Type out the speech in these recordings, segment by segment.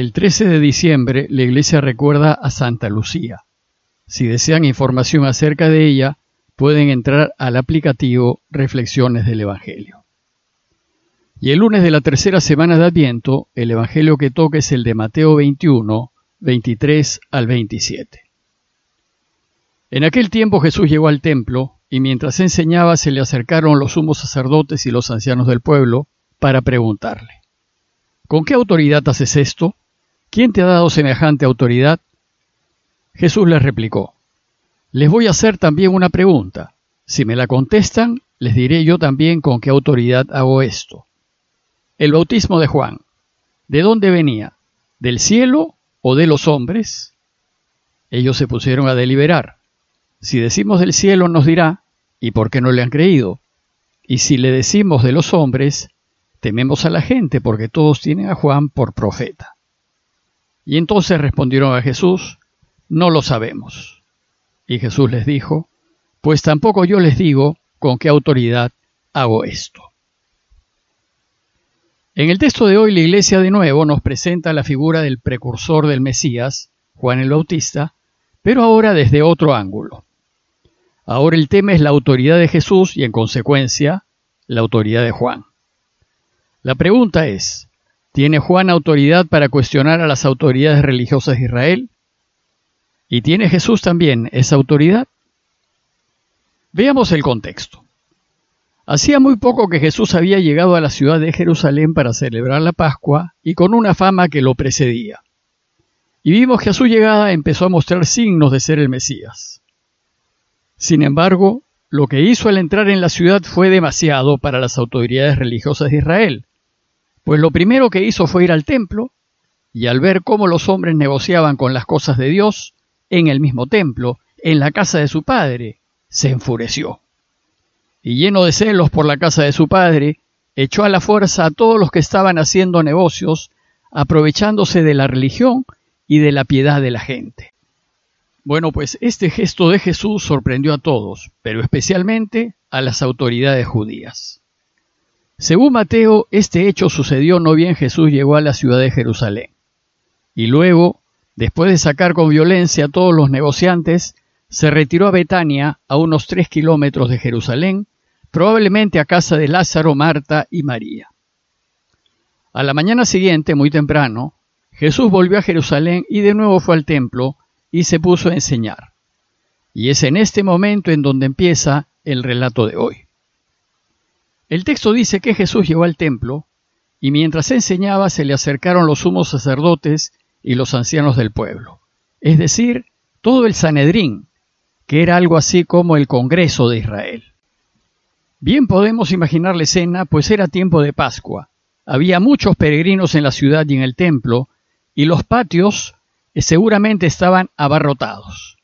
El 13 de diciembre la iglesia recuerda a Santa Lucía. Si desean información acerca de ella, pueden entrar al aplicativo Reflexiones del Evangelio. Y el lunes de la tercera semana de Adviento, el Evangelio que toca es el de Mateo 21, 23 al 27. En aquel tiempo Jesús llegó al templo, y mientras enseñaba se le acercaron los sumos sacerdotes y los ancianos del pueblo para preguntarle: ¿Con qué autoridad haces esto? ¿Quién te ha dado semejante autoridad? Jesús les replicó: Les voy a hacer también una pregunta. Si me la contestan, les diré yo también con qué autoridad hago esto. El bautismo de Juan, ¿de dónde venía? ¿Del cielo o de los hombres? Ellos se pusieron a deliberar. Si decimos del cielo, nos dirá: ¿y por qué no le han creído? Y si le decimos de los hombres, tememos a la gente, porque todos tienen a Juan por profeta. Y entonces respondieron a Jesús: No lo sabemos. Y Jesús les dijo: Pues tampoco yo les digo con qué autoridad hago esto. En el texto de hoy, la iglesia de nuevo nos presenta la figura del precursor del Mesías, Juan el Bautista, pero ahora desde otro ángulo. Ahora el tema es la autoridad de Jesús y, en consecuencia, la autoridad de Juan. La pregunta es: ¿tiene Juan autoridad para cuestionar a las autoridades religiosas de Israel? ¿Y tiene Jesús también esa autoridad? Veamos el contexto. Hacía muy poco que Jesús había llegado a la ciudad de Jerusalén para celebrar la Pascua y con una fama que lo precedía. Y vimos que a su llegada empezó a mostrar signos de ser el Mesías. Sin embargo, lo que hizo al entrar en la ciudad fue demasiado para las autoridades religiosas de Israel, pues lo primero que hizo fue ir al templo, y al ver cómo los hombres negociaban con las cosas de Dios, en el mismo templo, en la casa de su padre, se enfureció. Y lleno de celos por la casa de su padre, echó a la fuerza a todos los que estaban haciendo negocios, aprovechándose de la religión y de la piedad de la gente. Bueno, pues este gesto de Jesús sorprendió a todos, pero especialmente a las autoridades judías. Según Mateo, este hecho sucedió no bien Jesús llegó a la ciudad de Jerusalén. Y luego, después de sacar con violencia a todos los negociantes, se retiró a Betania, a unos 3 kilómetros de Jerusalén, probablemente a casa de Lázaro, Marta y María. A la mañana siguiente, muy temprano, Jesús volvió a Jerusalén y de nuevo fue al templo y se puso a enseñar. Y es en este momento en donde empieza el relato de hoy. El texto dice que Jesús llegó al templo y mientras enseñaba se le acercaron los sumos sacerdotes y los ancianos del pueblo, es decir, todo el Sanedrín, que era algo así como el Congreso de Israel. Bien podemos imaginar la escena, pues era tiempo de Pascua. Había muchos peregrinos en la ciudad y en el templo, y los patios seguramente estaban abarrotados.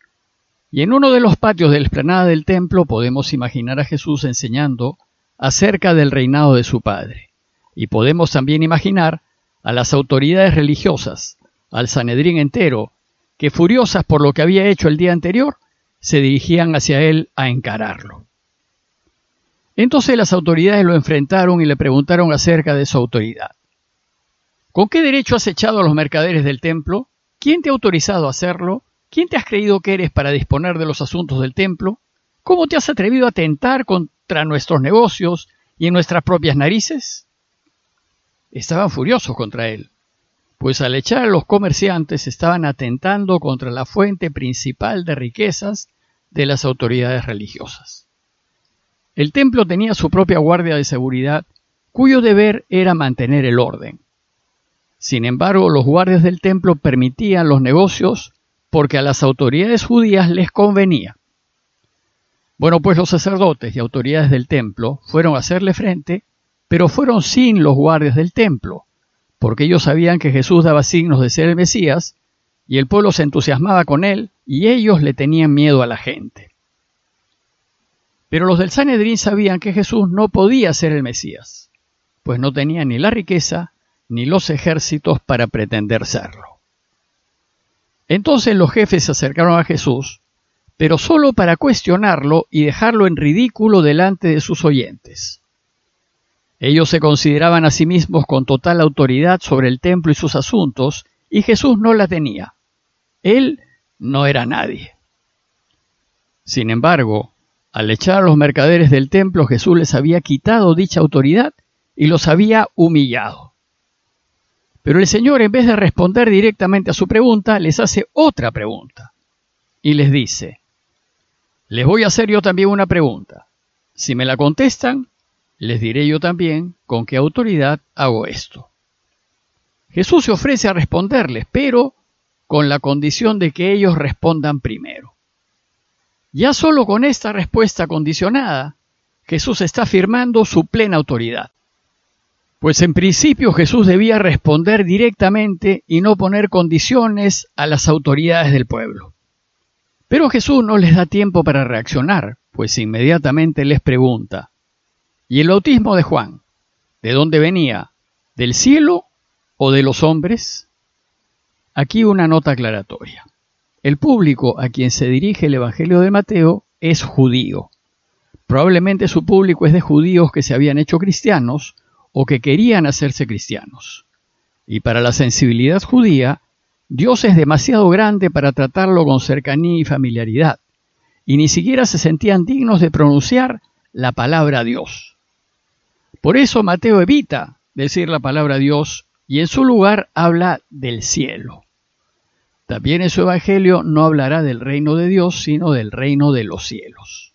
Y en uno de los patios de la explanada del templo podemos imaginar a Jesús enseñando acerca del reinado de su Padre. Y podemos también imaginar a las autoridades religiosas, al Sanedrín entero, que furiosas por lo que había hecho el día anterior, se dirigían hacia él a encararlo. Entonces las autoridades lo enfrentaron y le preguntaron acerca de su autoridad. ¿Con qué derecho has echado a los mercaderes del templo? ¿Quién te ha autorizado a hacerlo? ¿Quién te has creído que eres para disponer de los asuntos del templo? ¿Cómo te has atrevido a atentar contra nuestros negocios y en nuestras propias narices? Estaban furiosos contra él, pues al echar a los comerciantes estaban atentando contra la fuente principal de riquezas de las autoridades religiosas. El templo tenía su propia guardia de seguridad, cuyo deber era mantener el orden. Sin embargo, los guardias del templo permitían los negocios porque a las autoridades judías les convenía. Bueno, pues los sacerdotes y autoridades del templo fueron a hacerle frente, pero fueron sin los guardias del templo, porque ellos sabían que Jesús daba signos de ser el Mesías, y el pueblo se entusiasmaba con él, y ellos le tenían miedo a la gente. Pero los del Sanedrín sabían que Jesús no podía ser el Mesías, pues no tenía ni la riqueza ni los ejércitos para pretender serlo. Entonces los jefes se acercaron a Jesús, pero solo para cuestionarlo y dejarlo en ridículo delante de sus oyentes. Ellos se consideraban a sí mismos con total autoridad sobre el templo y sus asuntos, y Jesús no la tenía. Él no era nadie. Sin embargo, al echar a los mercaderes del templo, Jesús les había quitado dicha autoridad y los había humillado. Pero el Señor, en vez de responder directamente a su pregunta, les hace otra pregunta y les dice: les voy a hacer yo también una pregunta. Si me la contestan, les diré yo también con qué autoridad hago esto. Jesús se ofrece a responderles, pero con la condición de que ellos respondan primero. Ya solo con esta respuesta condicionada, Jesús está afirmando su plena autoridad. Pues en principio Jesús debía responder directamente y no poner condiciones a las autoridades del pueblo. Pero Jesús no les da tiempo para reaccionar, pues inmediatamente les pregunta: ¿y el bautismo de Juan, de dónde venía? ¿Del cielo o de los hombres? Aquí una nota aclaratoria. El público a quien se dirige el Evangelio de Mateo es judío. Probablemente su público es de judíos que se habían hecho cristianos o que querían hacerse cristianos. Y para la sensibilidad judía, Dios es demasiado grande para tratarlo con cercanía y familiaridad, y ni siquiera se sentían dignos de pronunciar la palabra Dios. Por eso Mateo evita decir la palabra Dios y en su lugar habla del cielo. También en su evangelio no hablará del reino de Dios, sino del reino de los cielos.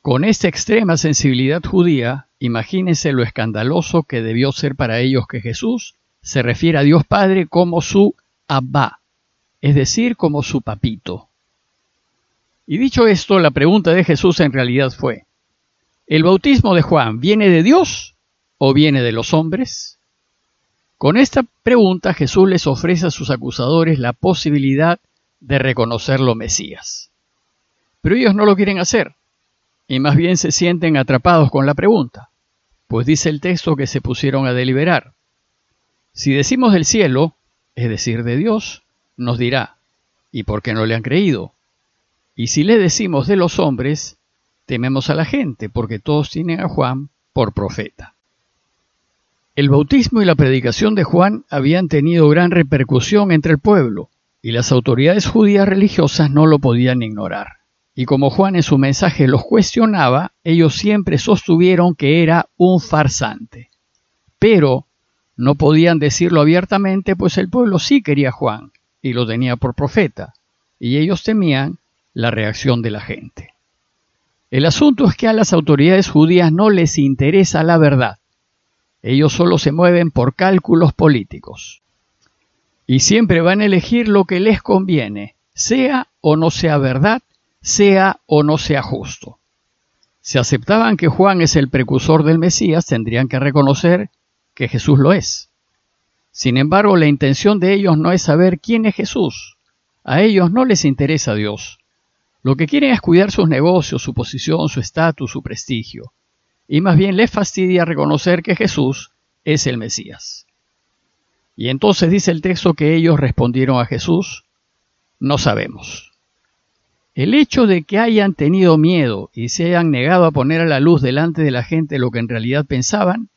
Con esta extrema sensibilidad judía, imagínense lo escandaloso que debió ser para ellos que Jesús se refiere a Dios Padre como su Abba, es decir, como su papito. Y dicho esto, la pregunta de Jesús en realidad fue: ¿el bautismo de Juan viene de Dios o viene de los hombres? Con esta pregunta Jesús les ofrece a sus acusadores la posibilidad de reconocerlo Mesías. Pero ellos no lo quieren hacer, y más bien se sienten atrapados con la pregunta, pues dice el texto que se pusieron a deliberar. Si decimos del cielo, es decir, de Dios, nos dirá: ¿y por qué no le han creído? Y si le decimos de los hombres, tememos a la gente, porque todos tienen a Juan por profeta. El bautismo y la predicación de Juan habían tenido gran repercusión entre el pueblo, y las autoridades judías religiosas no lo podían ignorar. Y como Juan en su mensaje los cuestionaba, ellos siempre sostuvieron que era un farsante. Pero no podían decirlo abiertamente, pues el pueblo sí quería a Juan, y lo tenía por profeta, y ellos temían la reacción de la gente. El asunto es que a las autoridades judías no les interesa la verdad. Ellos solo se mueven por cálculos políticos. Y siempre van a elegir lo que les conviene, sea o no sea verdad, sea o no sea justo. Si aceptaban que Juan es el precursor del Mesías, tendrían que reconocer que Jesús lo es. Sin embargo, la intención de ellos no es saber quién es Jesús. A ellos no les interesa Dios. Lo que quieren es cuidar sus negocios, su posición, su estatus, su prestigio. Y más bien les fastidia reconocer que Jesús es el Mesías. Y entonces dice el texto que ellos respondieron a Jesús: no sabemos. El hecho de que hayan tenido miedo y se hayan negado a poner a la luz delante de la gente lo que en realidad pensaban,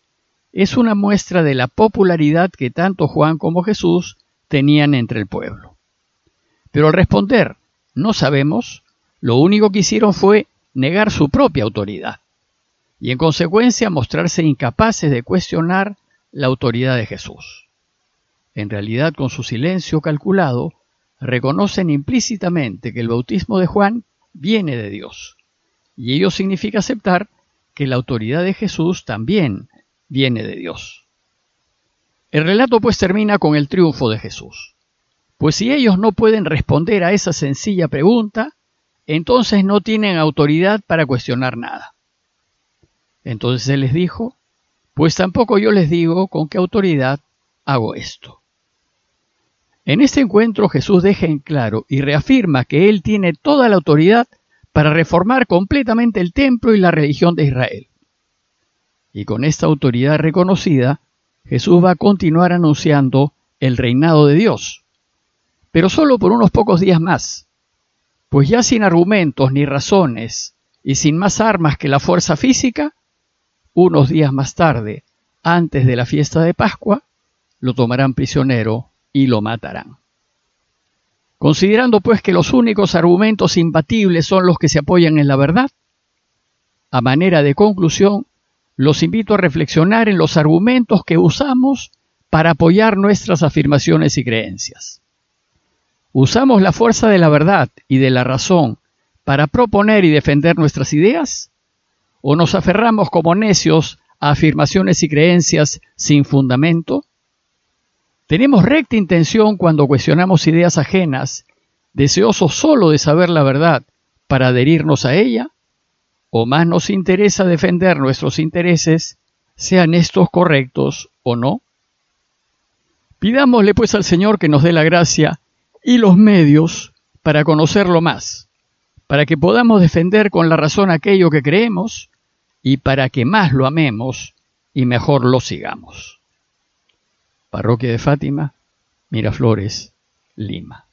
es una muestra de la popularidad que tanto Juan como Jesús tenían entre el pueblo. Pero al responder no sabemos, lo único que hicieron fue negar su propia autoridad y en consecuencia mostrarse incapaces de cuestionar la autoridad de Jesús. En realidad, con su silencio calculado, reconocen implícitamente que el bautismo de Juan viene de Dios, y ello significa aceptar que la autoridad de Jesús también viene de Dios. El relato pues termina con el triunfo de Jesús. Pues si ellos no pueden responder a esa sencilla pregunta, entonces no tienen autoridad para cuestionar nada. Entonces él les dijo: pues tampoco yo les digo con qué autoridad hago esto. En este encuentro Jesús deja en claro y reafirma que él tiene toda la autoridad para reformar completamente el templo y la religión de Israel. Y con esta autoridad reconocida, Jesús va a continuar anunciando el reinado de Dios, pero solo por unos pocos días más, pues ya sin argumentos ni razones y sin más armas que la fuerza física, unos días más tarde, antes de la fiesta de Pascua, lo tomarán prisionero y lo matarán. Considerando pues que los únicos argumentos imbatibles son los que se apoyan en la verdad, a manera de conclusión, los invito a reflexionar en los argumentos que usamos para apoyar nuestras afirmaciones y creencias. ¿Usamos la fuerza de la verdad y de la razón para proponer y defender nuestras ideas? ¿O nos aferramos como necios a afirmaciones y creencias sin fundamento? Tenemos recta intención cuando cuestionamos ideas ajenas, deseosos solo de saber la verdad para adherirnos a ella, o más nos interesa defender nuestros intereses, sean estos correctos o no. Pidámosle pues al Señor que nos dé la gracia y los medios para conocerlo más, para que podamos defender con la razón aquello que creemos y para que más lo amemos y mejor lo sigamos. Parroquia de Fátima, Miraflores, Lima.